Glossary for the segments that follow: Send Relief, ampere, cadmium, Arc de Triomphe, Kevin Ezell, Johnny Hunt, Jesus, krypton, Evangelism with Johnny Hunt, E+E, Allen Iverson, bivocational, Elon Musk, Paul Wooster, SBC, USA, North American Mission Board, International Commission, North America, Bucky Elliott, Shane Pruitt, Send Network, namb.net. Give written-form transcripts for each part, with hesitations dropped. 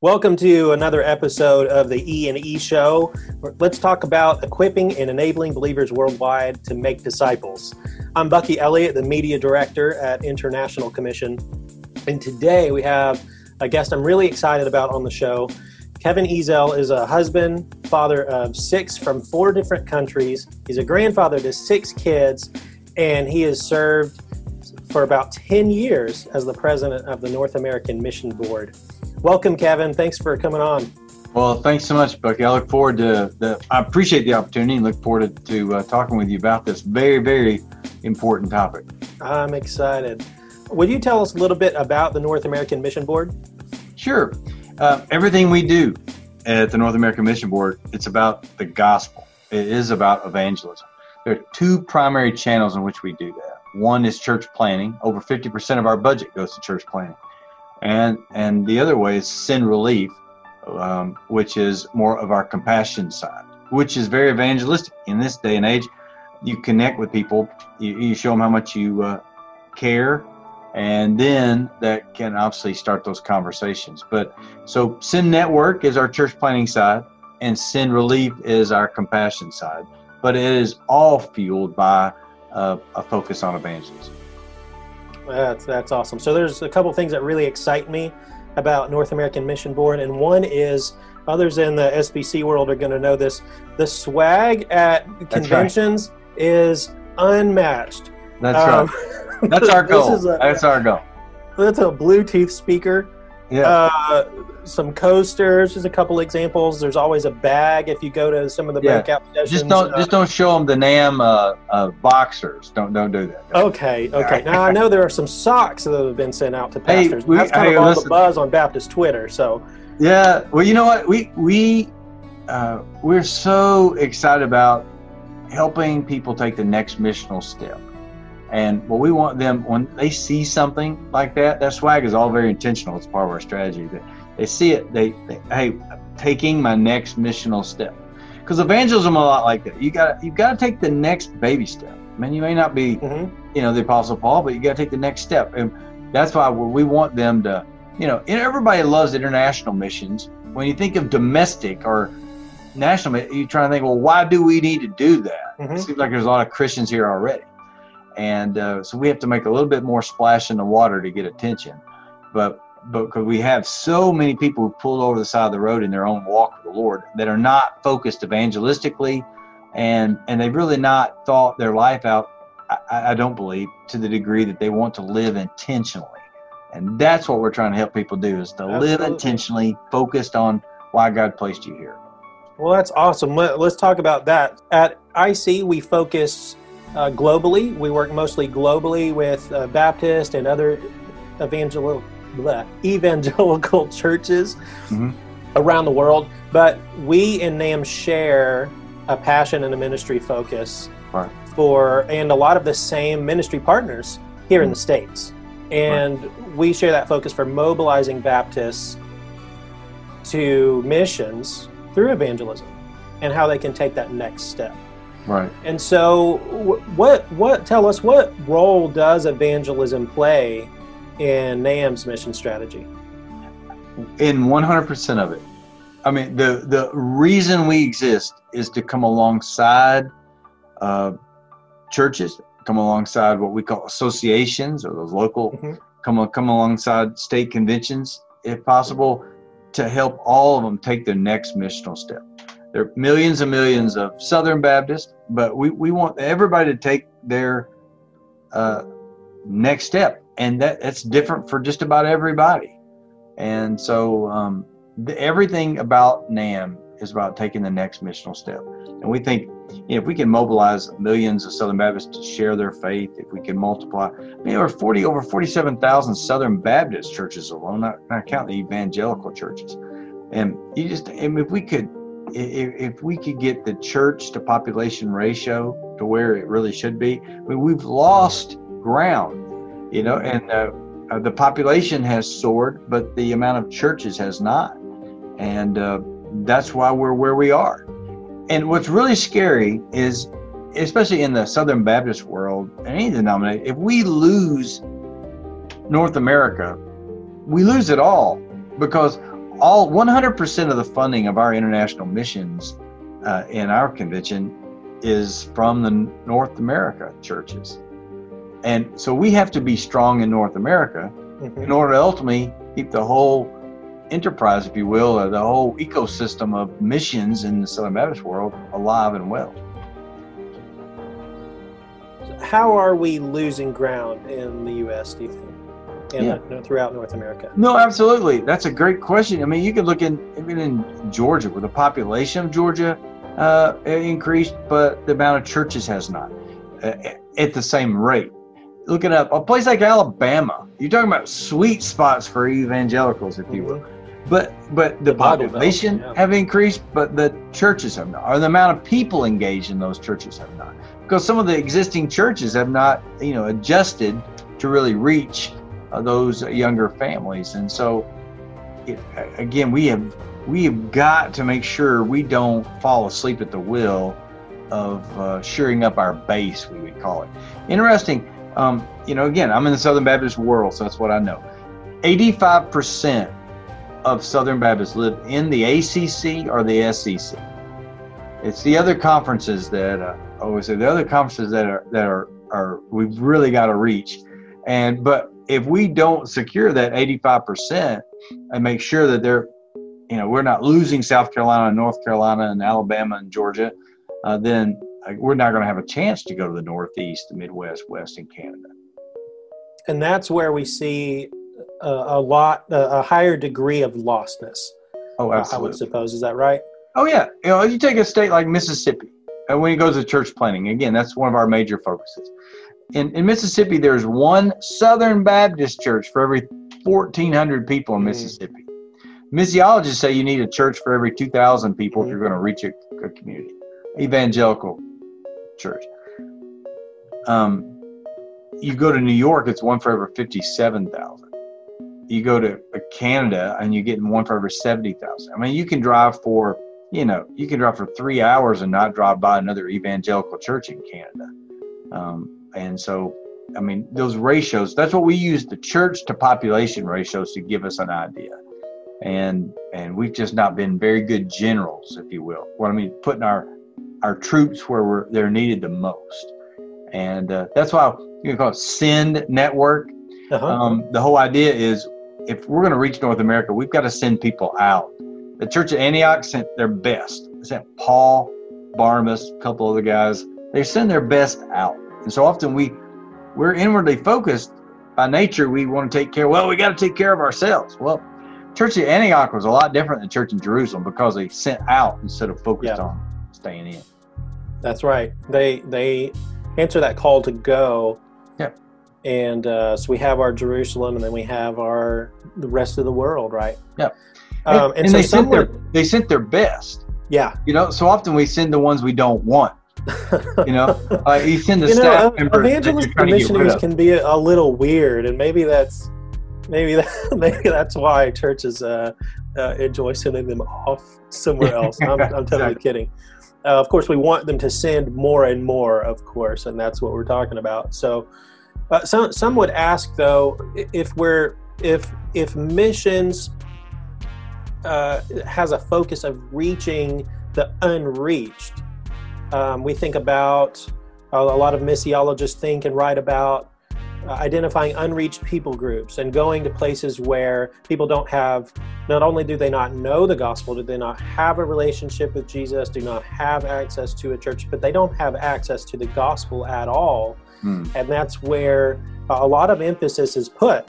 Welcome to another episode of the E+E Show. Let's talk about equipping and enabling believers worldwide to make disciples. I'm Bucky Elliott, the Media Director at International Commission. And today we have a guest I'm really excited about on the show. Kevin Ezell is a husband, father of six from four different countries. He's a grandfather to six kids, and he has served for about 10 years as the president of the North American Mission Board. Welcome, Kevin. Thanks for coming on. Well, thanks so much, Bucky. I look forward to I appreciate the opportunity and look forward to talking with you about this very, very important topic. I'm excited. Would you tell us a little bit about the North American Mission Board? Sure. Everything we do at the North American Mission Board, it's about the gospel. It is about evangelism. There are two primary channels in which we do that. One is church planning. Over 50% of our budget goes to church planning. And the other way is Send Relief, which is more of our compassion side, which is very evangelistic. In this day and age, you connect with people, you show them how much you care, and then that can obviously start those conversations. So Send Network is our church planning side, and Send Relief is our compassion side. But it is all fueled by a focus on evangelism. That's awesome. So there's a couple things that really excite me about North American Mission Board, and one is, others in the SBC world are going to know this, the swag at conventions is unmatched. That's right. That's our goal. That's our goal. That's a Bluetooth speaker. Yeah. Some coasters, just a couple examples. There's always a bag if you go to some of the breakout sessions. Just don't show them the NAMB boxers. Don't do that. Okay. Now I know there are some socks that have been sent out to pastors. That's kind of all the buzz on Baptist Twitter. So yeah, well, you know what, we're so excited about helping people take the next missional step. And what we want them, when they see something like that, that swag is all very intentional. It's part of our strategy. They see it, hey, I'm taking my next missional step. Because evangelism a lot like that. You gotta take the next baby step. I mean, you may not be, the Apostle Paul, but you gotta take the next step. And that's why we want them to, everybody loves international missions. When you think of domestic or national, you try to think, well, why do we need to do that? Mm-hmm. It seems like there's a lot of Christians here already. And so we have to make a little bit more splash in the water to get attention. But because we have so many people who pulled over the side of the road in their own walk with the Lord that are not focused evangelistically, and they've really not thought their life out, I don't believe, to the degree that they want to live intentionally. And that's what we're trying to help people do, is to live intentionally, focused on why God placed you here. Well, that's awesome. Let's talk about that. At IC, we focus globally. We work mostly globally with Baptist and other evangelical churches around the world. But we in NAMB share a passion and a ministry focus and a lot of the same ministry partners here in the States. And we share that focus for mobilizing Baptists to missions through evangelism and how they can take that next step. Right. And so tell us what role does evangelism play in NAMB's mission strategy? In 100% of it. I mean, the reason we exist is to come alongside churches, come alongside what we call associations or those local, come alongside state conventions, if possible, to help all of them take their next missional step. There are millions and millions of Southern Baptists, but we want everybody to take their next step. And that's different for just about everybody. And so everything about NAMB is about taking the next missional step. And we think if we can mobilize millions of Southern Baptists to share their faith, if we can multiply, there are over 47,000 Southern Baptist churches alone, not counting the evangelical churches. And if we could get the church to population ratio to where it really should be, we've lost ground, and the population has soared, but the amount of churches has not. And that's why we're where we are. And what's really scary is, especially in the Southern Baptist world, and any denomination, if we lose North America, we lose it all, because all 100% of the funding of our international missions in our convention is from the North America churches. And so we have to be strong in North America in order to ultimately keep the whole enterprise, if you will, or the whole ecosystem of missions in the Southern Baptist world alive and well. How are we losing ground in the U.S., do you think? And throughout North America? No, absolutely. That's a great question. I mean, you can look even in Georgia, where the population of Georgia increased, but the amount of churches has not at the same rate. Look it up. A place like Alabama, you're talking about sweet spots for evangelicals, if you will. But the population have increased, but the churches have not, or the amount of people engaged in those churches have not. Because some of the existing churches have not, you know, adjusted to really reach those younger families. And so again, we have got to make sure we don't fall asleep at the wheel of shoring up our base, we would call it. Interesting, you know, again, I'm in the Southern Baptist world, so that's what I know. 85% of Southern Baptists live in the ACC or the SEC. It's the other conferences that I always say, the other conferences that are we've really got to reach. But if we don't secure that 85% and make sure that they're, you know, we're not losing South Carolina and North Carolina and Alabama and Georgia, then we're not going to have a chance to go to the Northeast, the Midwest, West, and Canada. And that's where we see a higher degree of lostness. Oh, absolutely. I would suppose. Is that right? Oh, yeah. You know, you take a state like Mississippi, and when it goes to church planting, again, that's one of our major focuses. In Mississippi, there's one Southern Baptist church for every 1,400 people in Mississippi. Missiologists say you need a church for every 2,000 people if you're going to reach a community. Evangelical church. You go to New York, it's one for every 57,000. You go to Canada, and you get one for every 70,000. I mean, you can drive for, you know, you can drive for 3 hours and not drive by another evangelical church in Canada. And so, I mean, those ratios, that's what we use the church to population ratios to give us an idea. And we've just not been very good generals, if you will. What I mean, putting our troops where they're needed the most. And that's why you call it Send Network. The whole idea is if we're going to reach North America, we've got to send people out. The Church of Antioch sent their best. They sent Paul, Barnabas, a couple other guys. They send their best out. And so often we're inwardly focused by nature. We want to take care. Well, we got to take care of ourselves. Well, Church of Antioch was a lot different than Church in Jerusalem because they sent out instead of focused on staying in. That's right. They answer that call to go. Yeah. And so we have our Jerusalem, and then we have the rest of the world, right? Yeah. And so they sent their best. Yeah. You know, so often we send the ones we don't want. You know, you send the staff members. Evangelist commissioners can be a little weird, and maybe that's why churches enjoy sending them off somewhere else. I'm totally kidding. Of course, we want them to send more and more, of course, and that's what we're talking about. So, some would ask though, if missions has a focus of reaching the unreached. We think about a lot of missiologists think and write about identifying unreached people groups and going to places where people don't have, not only do they not know the gospel, do they not have a relationship with Jesus, do not have access to a church, but they don't have access to the gospel at all. And that's where a lot of emphasis is put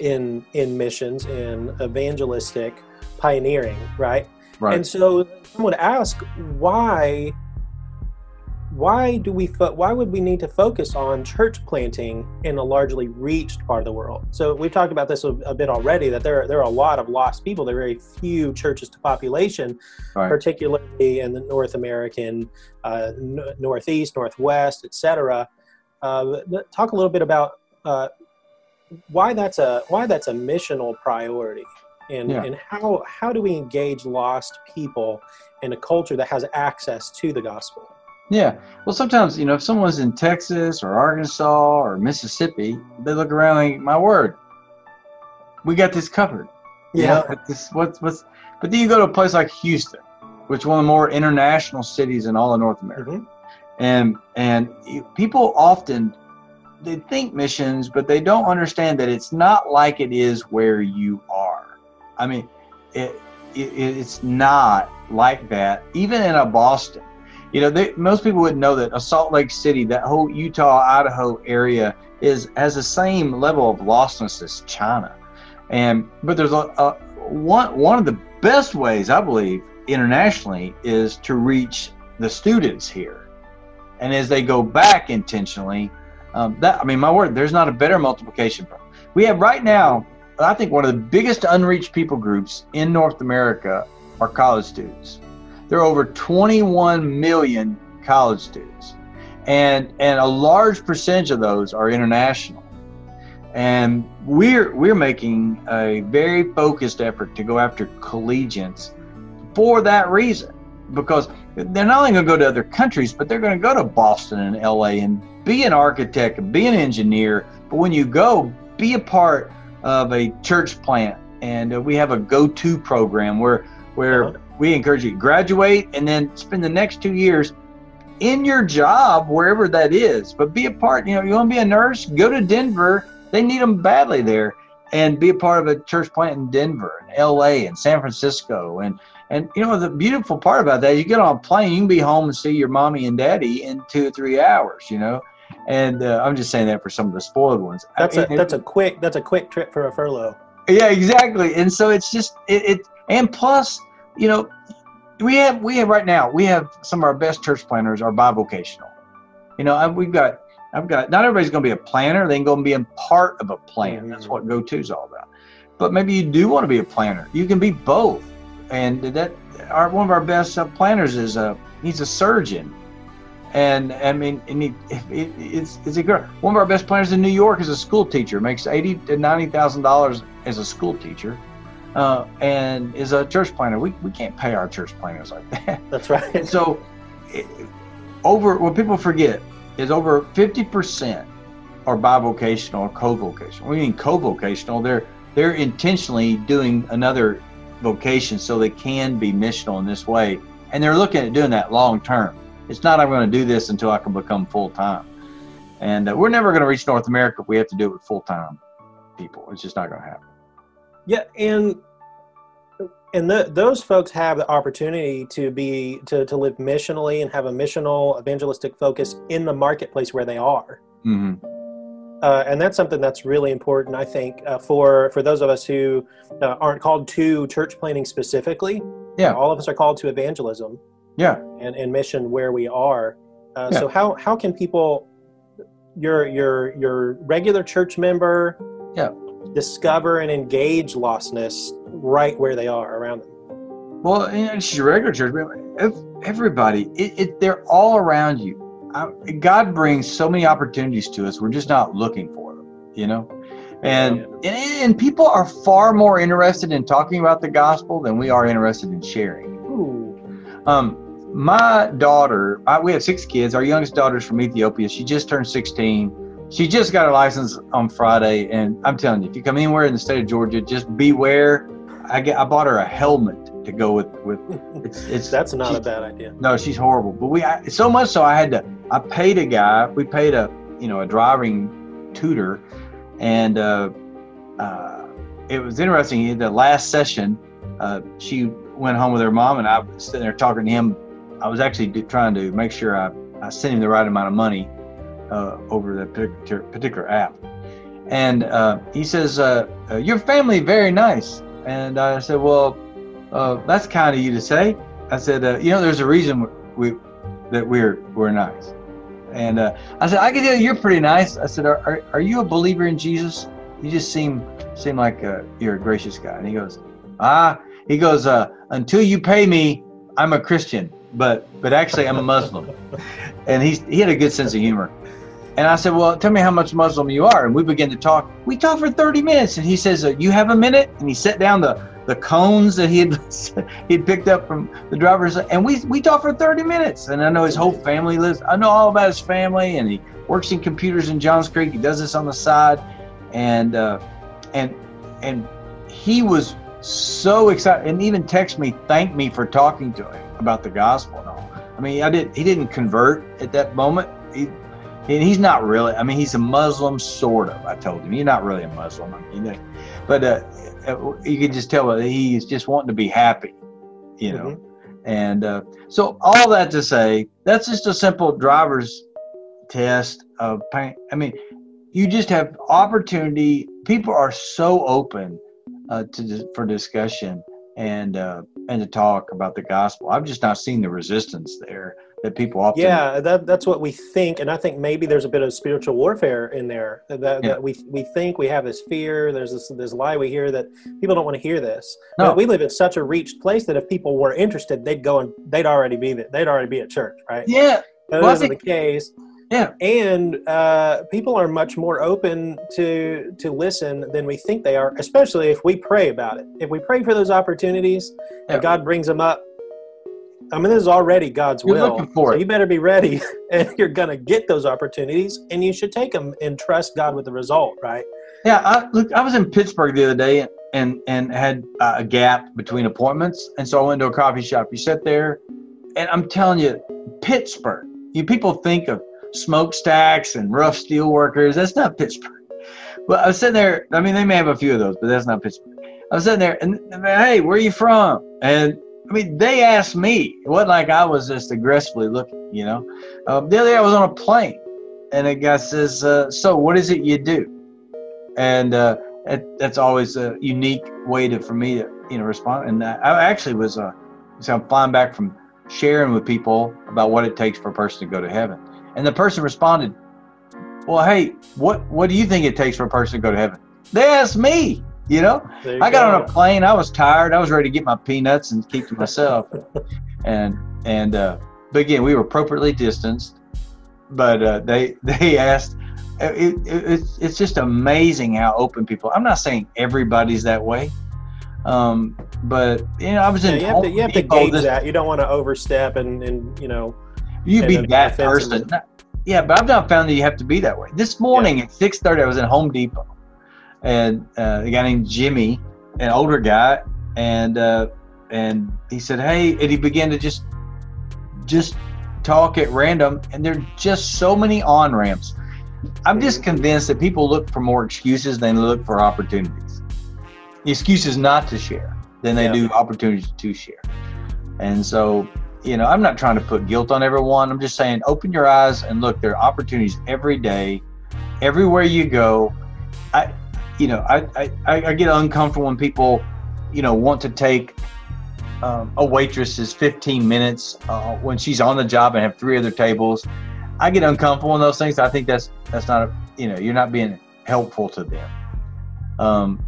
in missions, in evangelistic pioneering, right? Right. And so someone asked, why would we need to focus on church planting in a largely reached part of the world? So we've talked about this a bit already, that there are a lot of lost people. There are very few churches to population, particularly in the North American, Northeast, Northwest, etc. Talk a little bit about why that's a missional priority. And how do we engage lost people in a culture that has access to the gospel? Yeah. Well, sometimes, you know, if someone's in Texas or Arkansas or Mississippi, they look around and think, my word, we got this covered. Yeah. You know, this, but then you go to a place like Houston, which is one of the more international cities in all of North America. Mm-hmm. And people often, they think missions, but they don't understand that it's not like it is where you are. I mean, it's not like that, even in a Boston. You know, most people wouldn't know that a Salt Lake City, that whole Utah, Idaho area has the same level of lostness as China. But there's one of the best ways, I believe, internationally is to reach the students here. And as they go back intentionally, I mean, my word, there's not a better multiplication problem. We have right now, I think one of the biggest unreached people groups in North America are college students. There are over 21 million college students, and a large percentage of those are international. And we're making a very focused effort to go after collegians for that reason, because they're not only going to go to other countries, but they're going to go to Boston and LA and be an architect and be an engineer. But when you go, be a part of a church plant. And we have a go-to program where we encourage you to graduate and then spend the next 2 years in your job, wherever that is, but be a part. You know, you want to be a nurse, go to Denver. They need them badly there, and be a part of a church plant in Denver and LA and San Francisco. And you know, the beautiful part about that is you get on a plane, you can be home and see your mommy and daddy in 2 or 3 hours, you know? And I'm just saying that for some of the spoiled ones. That's a quick trip for a furlough. Yeah, exactly. And so it's just, and plus, you know, we have right now, we have some of our best church planners are bivocational. You know, I've got, not everybody's going to be a planner. They ain't going to be a part of a plan. Mm-hmm. That's what go-to is all about. But maybe you do want to be a planner. You can be both. And one of our best planners is he's a surgeon. And I mean, it's a girl. One of our best planners in New York is a school teacher, makes $80,000 to $90,000 as a school teacher. And is a church planner. We can't pay our church planners like that. That's right. And so what people forget is over 50% are bivocational or co-vocational. We mean co-vocational. They're intentionally doing another vocation so they can be missional in this way. And they're looking at doing that long term. It's not, I'm going to do this until I can become full time. And we're never going to reach North America if we have to do it with full time people. It's just not going to happen. Yeah, and those folks have the opportunity to live missionally and have a missional evangelistic focus in the marketplace where they are. Mm-hmm. And that's something that's really important, I think, for those of us who aren't called to church planting specifically. Yeah, all of us are called to evangelism. Yeah, and mission where we are. Yeah. So how can people, your regular church member? Yeah. Discover and engage lostness right where they are around them. Well, you know, it's your regular church. Everybody, they're all around you. God brings so many opportunities to us. We're just not looking for them, you know? And people are far more interested in talking about the gospel than we are interested in sharing. Ooh. My daughter, we have 6 kids. Our youngest daughter's from Ethiopia. She just turned 16. She just got her license on Friday, and I'm telling you, if you come anywhere in the state of Georgia, just beware. I bought her a helmet to go with. It's that's not a bad idea. No, she's horrible. But so much so I paid a guy. We paid a driving tutor, and it was interesting. In the last session, she went home with her mom, and I was sitting there talking to him. I was actually trying to make sure I sent him the right amount of money. Over that particular app. And he says, your family very nice. And I said, well, that's kind of you to say. I said, there's a reason we're nice. And I said, I can tell you're pretty nice. I said, are you a believer in Jesus? You just seem like you're a gracious guy. And he goes, until you pay me, I'm a Christian, but actually I'm a Muslim. And he had a good sense of humor. And I said, well, tell me how much Muslim you are. And we began to talk. We talked for 30 minutes. And he says, you have a minute? And he set down the cones that he had picked up from the driver's. And we talked for 30 minutes. And I know his whole family lives. I know all about his family. And he works in computers in Johns Creek. He does this on the side. And he was so excited, and even text me, thank me for talking to him about the gospel and all. I mean, he didn't convert at that moment. He's not really, I mean, he's a Muslim, sort of. I told him, you're not really a Muslim. I mean, you can just tell that he's just wanting to be happy, you know. Mm-hmm. And so all that to say, that's just a simple driver's test of pain. I mean, you just have opportunity. People are so open for discussion and to talk about the gospel. I've just not seen the resistance there that people often. Yeah, that's what we think, and I think maybe there's a bit of spiritual warfare in there. That we think we have this fear. There's this lie we hear that people don't want to hear this. No, but we live in such a reached place that if people were interested, they'd go and they'd already be there. They'd already be at church, right? Yeah, that isn't the case. Yeah, and people are much more open to listen than we think they are, especially if we pray about it. If we pray for those opportunities, and God brings them up, I mean, this is already God's will. Looking for it. You better be ready, and you're going to get those opportunities, and you should take them and trust God with the result, right? Yeah, I was in Pittsburgh the other day and had a gap between appointments, and so I went to a coffee shop. You sat there, and I'm telling you, Pittsburgh, people think of smokestacks and rough steel workers. That's not Pittsburgh. Well, I was sitting there. I mean, they may have a few of those, but that's not Pittsburgh. I was sitting there, and hey, where are you from? And I mean, they asked me. It wasn't like I was just aggressively looking, you know. The other day I was on a plane, and a guy says, so what is it you do? And that's always a unique way for me to, you know, respond. And I actually was I'm flying back from sharing with people about what it takes for a person to go to heaven. And the person responded, well, hey, what do you think it takes for a person to go to heaven? They asked me, you know. I got on a plane. I was tired. I was ready to get my peanuts and keep to myself. But again, we were appropriately distanced. But they asked. It's just amazing how open people. I'm not saying everybody's that way. But you know, I was in. You have to gauge that. You don't want to overstep and you know. You be that person. Yeah, but I've not found that you have to be that way. This morning at 6:30, I was in Home Depot, and a guy named Jimmy, an older guy, and he said, "Hey," and he began to just talk at random, and there are just so many on-ramps. I'm just convinced that people look for more excuses than they look for opportunities. The excuses not to share than they do opportunities to share, and so. You know, I'm not trying to put guilt on everyone. I'm just saying, open your eyes and look. There are opportunities every day, everywhere you go. I get uncomfortable when people, you know, want to take a waitress's 15 minutes when she's on the job and have 3 other tables. I get uncomfortable in those things. I think that's not, you're not being helpful to them.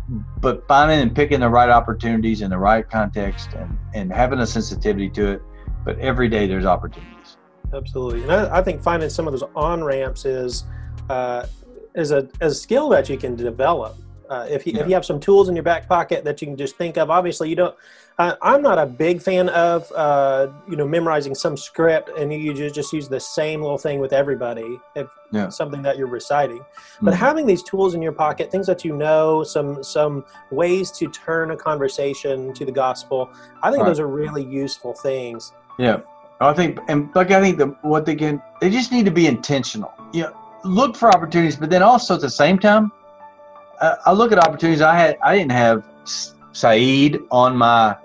But finding and picking the right opportunities in the right context and having a sensitivity to it. But every day there's opportunities. Absolutely. And I think finding some of those on-ramps is a skill that you can develop. If you have some tools in your back pocket that you can just think of, obviously you don't, I'm not a big fan of, memorizing some script and you just use the same little thing with everybody, if something that you're reciting. But having these tools in your pocket, things that you know, some ways to turn a conversation to the gospel, I think those are really useful things. Yeah, I think they just need to be intentional. Yeah, look for opportunities, but then also at the same time, I look at opportunities. I didn't have Saeed on my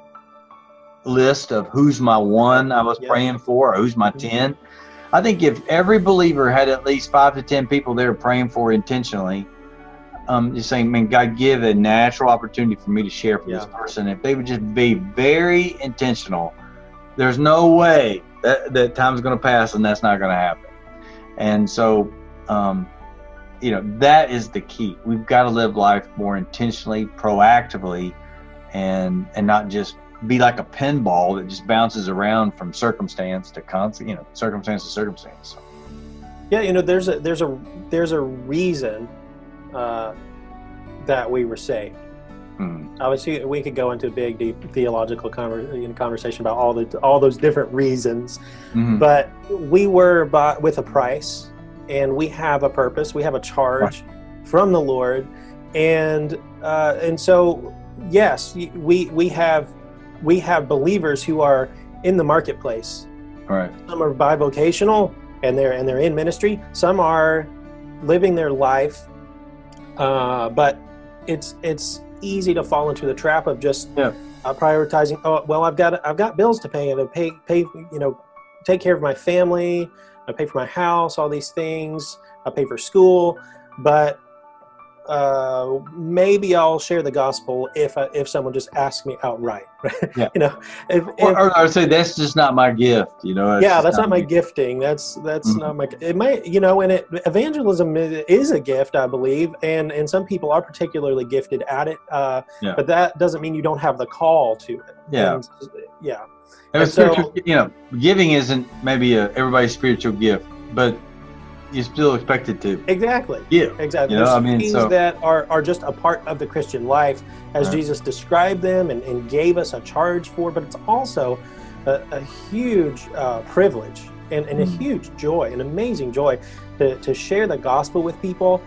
list of who's my one I was praying for, or who's my 10. I think if every believer had at least 5 to 10 people they were praying for intentionally, just saying, man, God, give a natural opportunity for me to share for this person. If they would just be very intentional. There's no way that time's going to pass and that's not going to happen. And so, that is the key. We've got to live life more intentionally, proactively, and not just be like a pinball that just bounces around from circumstance to circumstance to circumstance. Yeah, there's a reason that we were saved. Obviously, we could go into a big, deep theological conversation about all those different reasons, but we were bought with a price, and we have a purpose, we have a charge from the Lord, and so yes, we have believers who are in the marketplace. All right. Some are bivocational and they're in ministry. Some are living their life, but it's easy to fall into the trap of just prioritizing. Oh well, I've got bills to pay, and I pay take care of my family. I pay for my house, all these things. I pay for school, but maybe I'll share the gospel if someone just asks me outright. Yeah. Or I would say that's just not my gift. That's not my gifting. That's mm-hmm. not my. It might evangelism is a gift, I believe, and some people are particularly gifted at it. But that doesn't mean you don't have the call to it. Giving isn't maybe everybody's spiritual gift, but you're still expected to. Exactly. Yeah. Exactly. Things that are just a part of the Christian life as Jesus described them and gave us a charge for, but it's also a huge privilege and a huge joy, an amazing joy to share the gospel with people.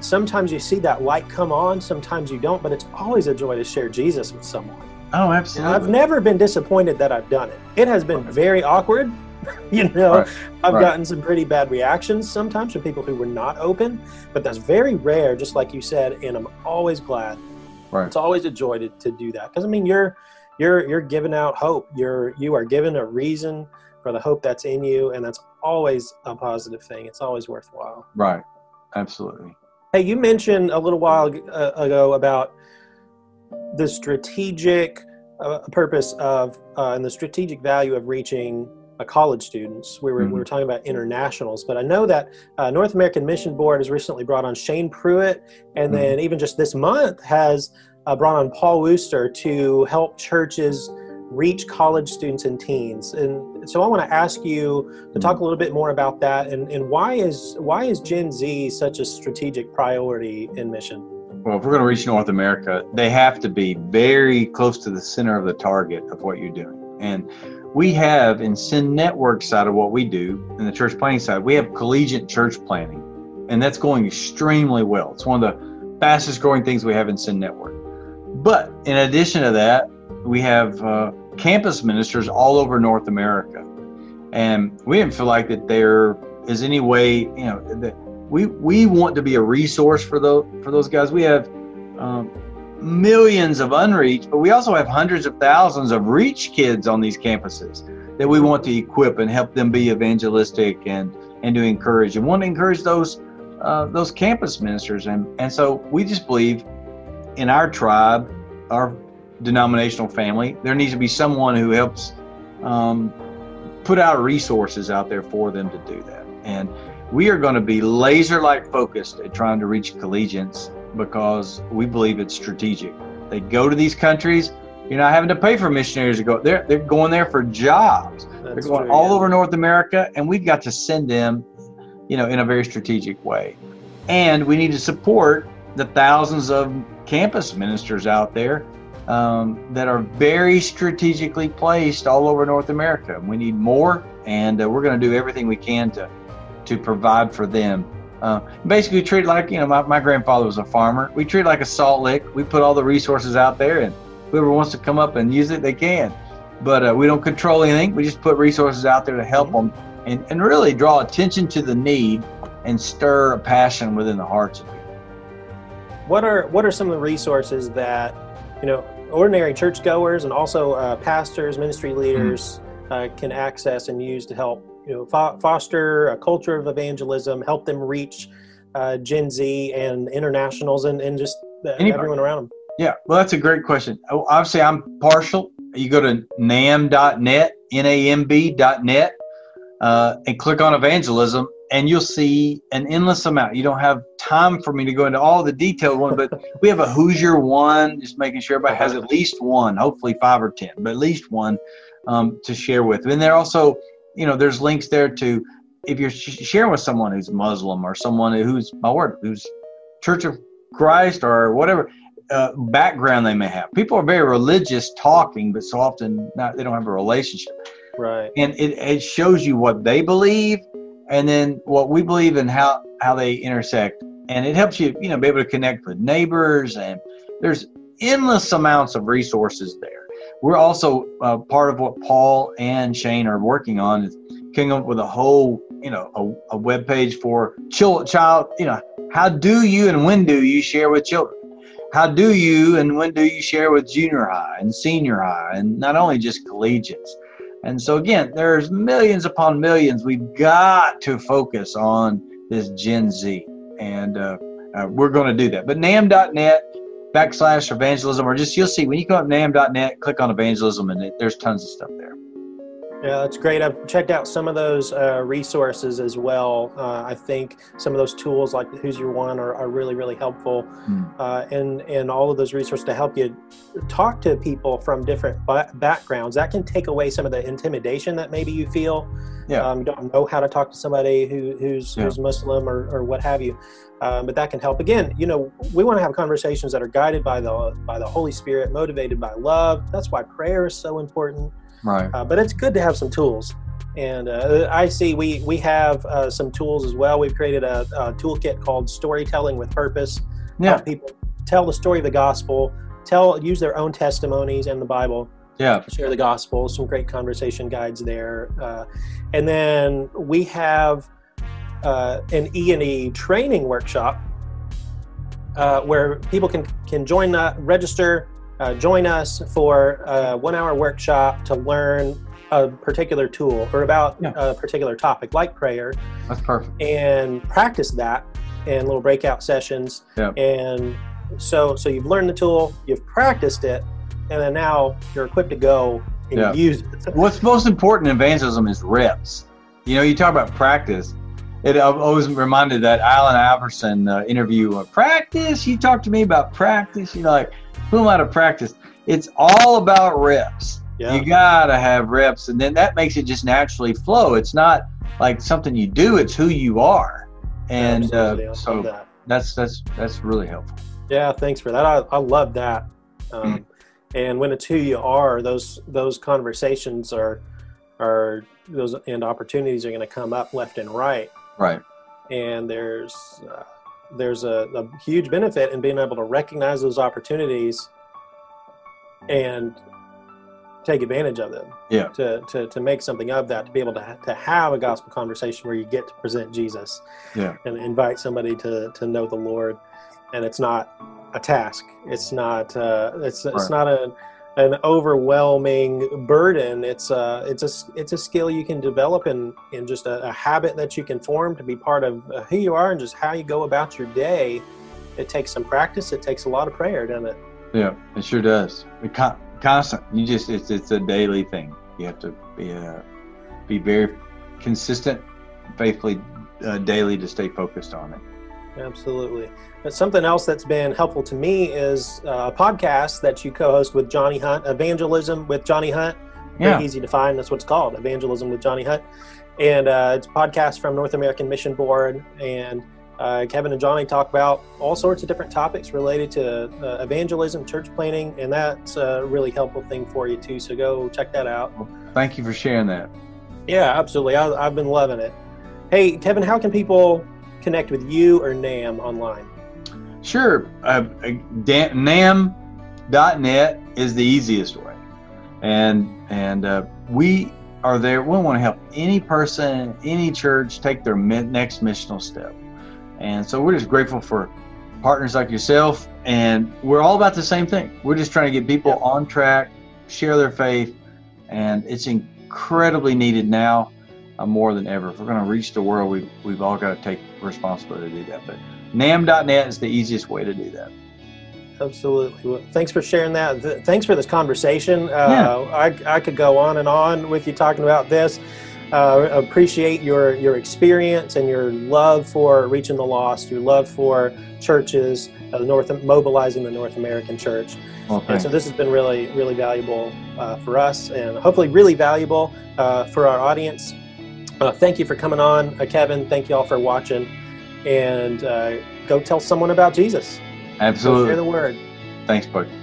Sometimes you see that light come on, sometimes you don't, but it's always a joy to share Jesus with someone. Oh, absolutely. I've never been disappointed that I've done it. It has been very awkward. I've gotten some pretty bad reactions sometimes from people who were not open, but that's very rare, just like you said, and I'm always glad. Right. It's always a joy to do that. Because you're giving out hope. You are given a reason for the hope that's in you, and that's always a positive thing. It's always worthwhile. Right. Absolutely. Hey, you mentioned a little while ago about the strategic purpose of and the strategic value of reaching college students. We were talking about internationals, but I know that North American Mission Board has recently brought on Shane Pruitt, and then even just this month has brought on Paul Wooster to help churches reach college students and teens. And so I want to ask you to talk a little bit more about that, and why is Gen Z such a strategic priority in mission? Well, if we're going to reach North America, they have to be very close to the center of the target of what you're doing. And we have, in Send Network side of what we do, in the church planting side, we have collegiate church planting, and that's going extremely well. It's one of the fastest growing things we have in Send Network. But in addition to that, we have campus ministers all over North America, and we didn't feel like that there is any way, that we want to be a resource for those guys. We have millions of unreached, but we also have hundreds of thousands of reached kids on these campuses that we want to equip and help them be evangelistic and to encourage, and want to encourage those campus ministers. And so we just believe in our tribe, our denominational family, there needs to be someone who helps put our resources out there for them to do that. And we are going to be laser-like focused at trying to reach collegians because we believe it's strategic. They go to these countries, you're not having to pay for missionaries to go. They're going there for jobs. They're going all over North America, and we've got to send them, in a very strategic way. And we need to support the thousands of campus ministers out there that are very strategically placed all over North America. We need more, and we're going to do everything we can to provide for them. Basically treat it like, my grandfather was a farmer. We treat it like a salt lick. We put all the resources out there, and whoever wants to come up and use it, they can. But we don't control anything. We just put resources out there to help them and really draw attention to the need and stir a passion within the hearts of people. What are some of the resources that, ordinary churchgoers and also pastors, ministry leaders can access and use to help foster a culture of evangelism, help them reach Gen Z and internationals and just everyone around them? Yeah, well, that's a great question. Obviously, I'm partial. You go to namb.net, namb.net, and click on evangelism, and you'll see an endless amount. You don't have time for me to go into all the detailed one, but we have a Who's Your One, just making sure everybody has at least one, hopefully 5 or 10, but at least one to share with. And they're also... there's links there to, if you're sharing with someone who's Muslim or someone who's Church of Christ or whatever background they may have. People are very religious talking, but so often they don't have a relationship. Right. And it shows you what they believe and then what we believe and how they intersect. And it helps you, be able to connect with neighbors. And there's endless amounts of resources there. We're also part of what Paul and Shane are working on is coming up with a whole, a web page for child, how do you and when do you share with children? How do you and when do you share with junior high and senior high and not only just collegiates? And so again, there's millions upon millions. We've got to focus on this Gen Z, and we're going to do that. But namb.net/evangelism, or just, you'll see when you come up namb.net, click on evangelism, and there's tons of stuff there. Yeah, that's great. I've checked out some of those resources as well. I think some of those tools like Who's Your One are really, really helpful. Mm. And all of those resources to help you talk to people from different backgrounds. That can take away some of the intimidation that maybe you feel. Yeah. Don't know how to talk to somebody who's Muslim or what have you. But that can help. Again, we want to have conversations that are guided by the Holy Spirit, motivated by love. That's why prayer is so important. Right. But it's good to have some tools. And I see we have some tools as well. We've created a toolkit called Storytelling with Purpose. Yeah. People tell the story of the gospel, use their own testimonies and the Bible. Yeah. Share the gospel, some great conversation guides there. And then we have an E+E training workshop where people can join, register, join us for a 1-hour workshop to learn a particular tool or about a particular topic like prayer. That's perfect. And practice that in little breakout sessions. Yeah. And so you've learned the tool, you've practiced it, and then now you're equipped to go and use it. What's most important in evangelism is reps. You talk about practice. I've always reminded that Allen Iverson interview of practice. You talked to me about practice. Who am I to practice? It's all about reps. Yeah. You gotta have reps, and then that makes it just naturally flow. It's not like something you do; it's who you are. And that's really helpful. Yeah, thanks for that. I love that. And when it's who you are, those conversations are those, and opportunities are going to come up left and right. Right. And there's a huge benefit in being able to recognize those opportunities and take advantage of them. Yeah. To make something of that, to be able to have a gospel conversation where you get to present Jesus. Yeah. And invite somebody to know the Lord. And it's not a task. It's not it's not an overwhelming burden. It's a skill you can develop in just a habit that you can form to be part of who you are and just how you go about your day. It takes some practice. It takes a lot of prayer, doesn't it? Yeah, it sure does. Constant. It's a daily thing. You have to be very consistent, faithfully daily to stay focused on it. Absolutely. But something else that's been helpful to me is a podcast that you co-host with Johnny Hunt, Evangelism with Johnny Hunt. Very easy to find. That's what it's called, Evangelism with Johnny Hunt. And it's a podcast from North American Mission Board. And Kevin and Johnny talk about all sorts of different topics related to evangelism, church planting, and that's a really helpful thing for you too. So go check that out. Well, thank you for sharing that. Yeah, absolutely. I've been loving it. Hey, Kevin, how can people connect with you or NAMB online? Sure. namb.net is the easiest way. And we are there. We want to help any person, any church take their next missional step. And so we're just grateful for partners like yourself. And we're all about the same thing. We're just trying to get people on track, share their faith. And it's incredibly needed now. More than ever. If we're going to reach the world, we've all got to take responsibility to do that. But namb.net is the easiest way to do that. Absolutely. Well, thanks for sharing that. Thanks for this conversation. I could go on and on with you talking about this. Appreciate your experience and your love for reaching the lost, your love for churches, mobilizing the North American church. Okay. And so this has been really, really valuable for us, and hopefully really valuable for our audience. Thank you for coming on, Kevin. Thank you all for watching. And go tell someone about Jesus. Absolutely. Go share the word. Thanks, Bucky.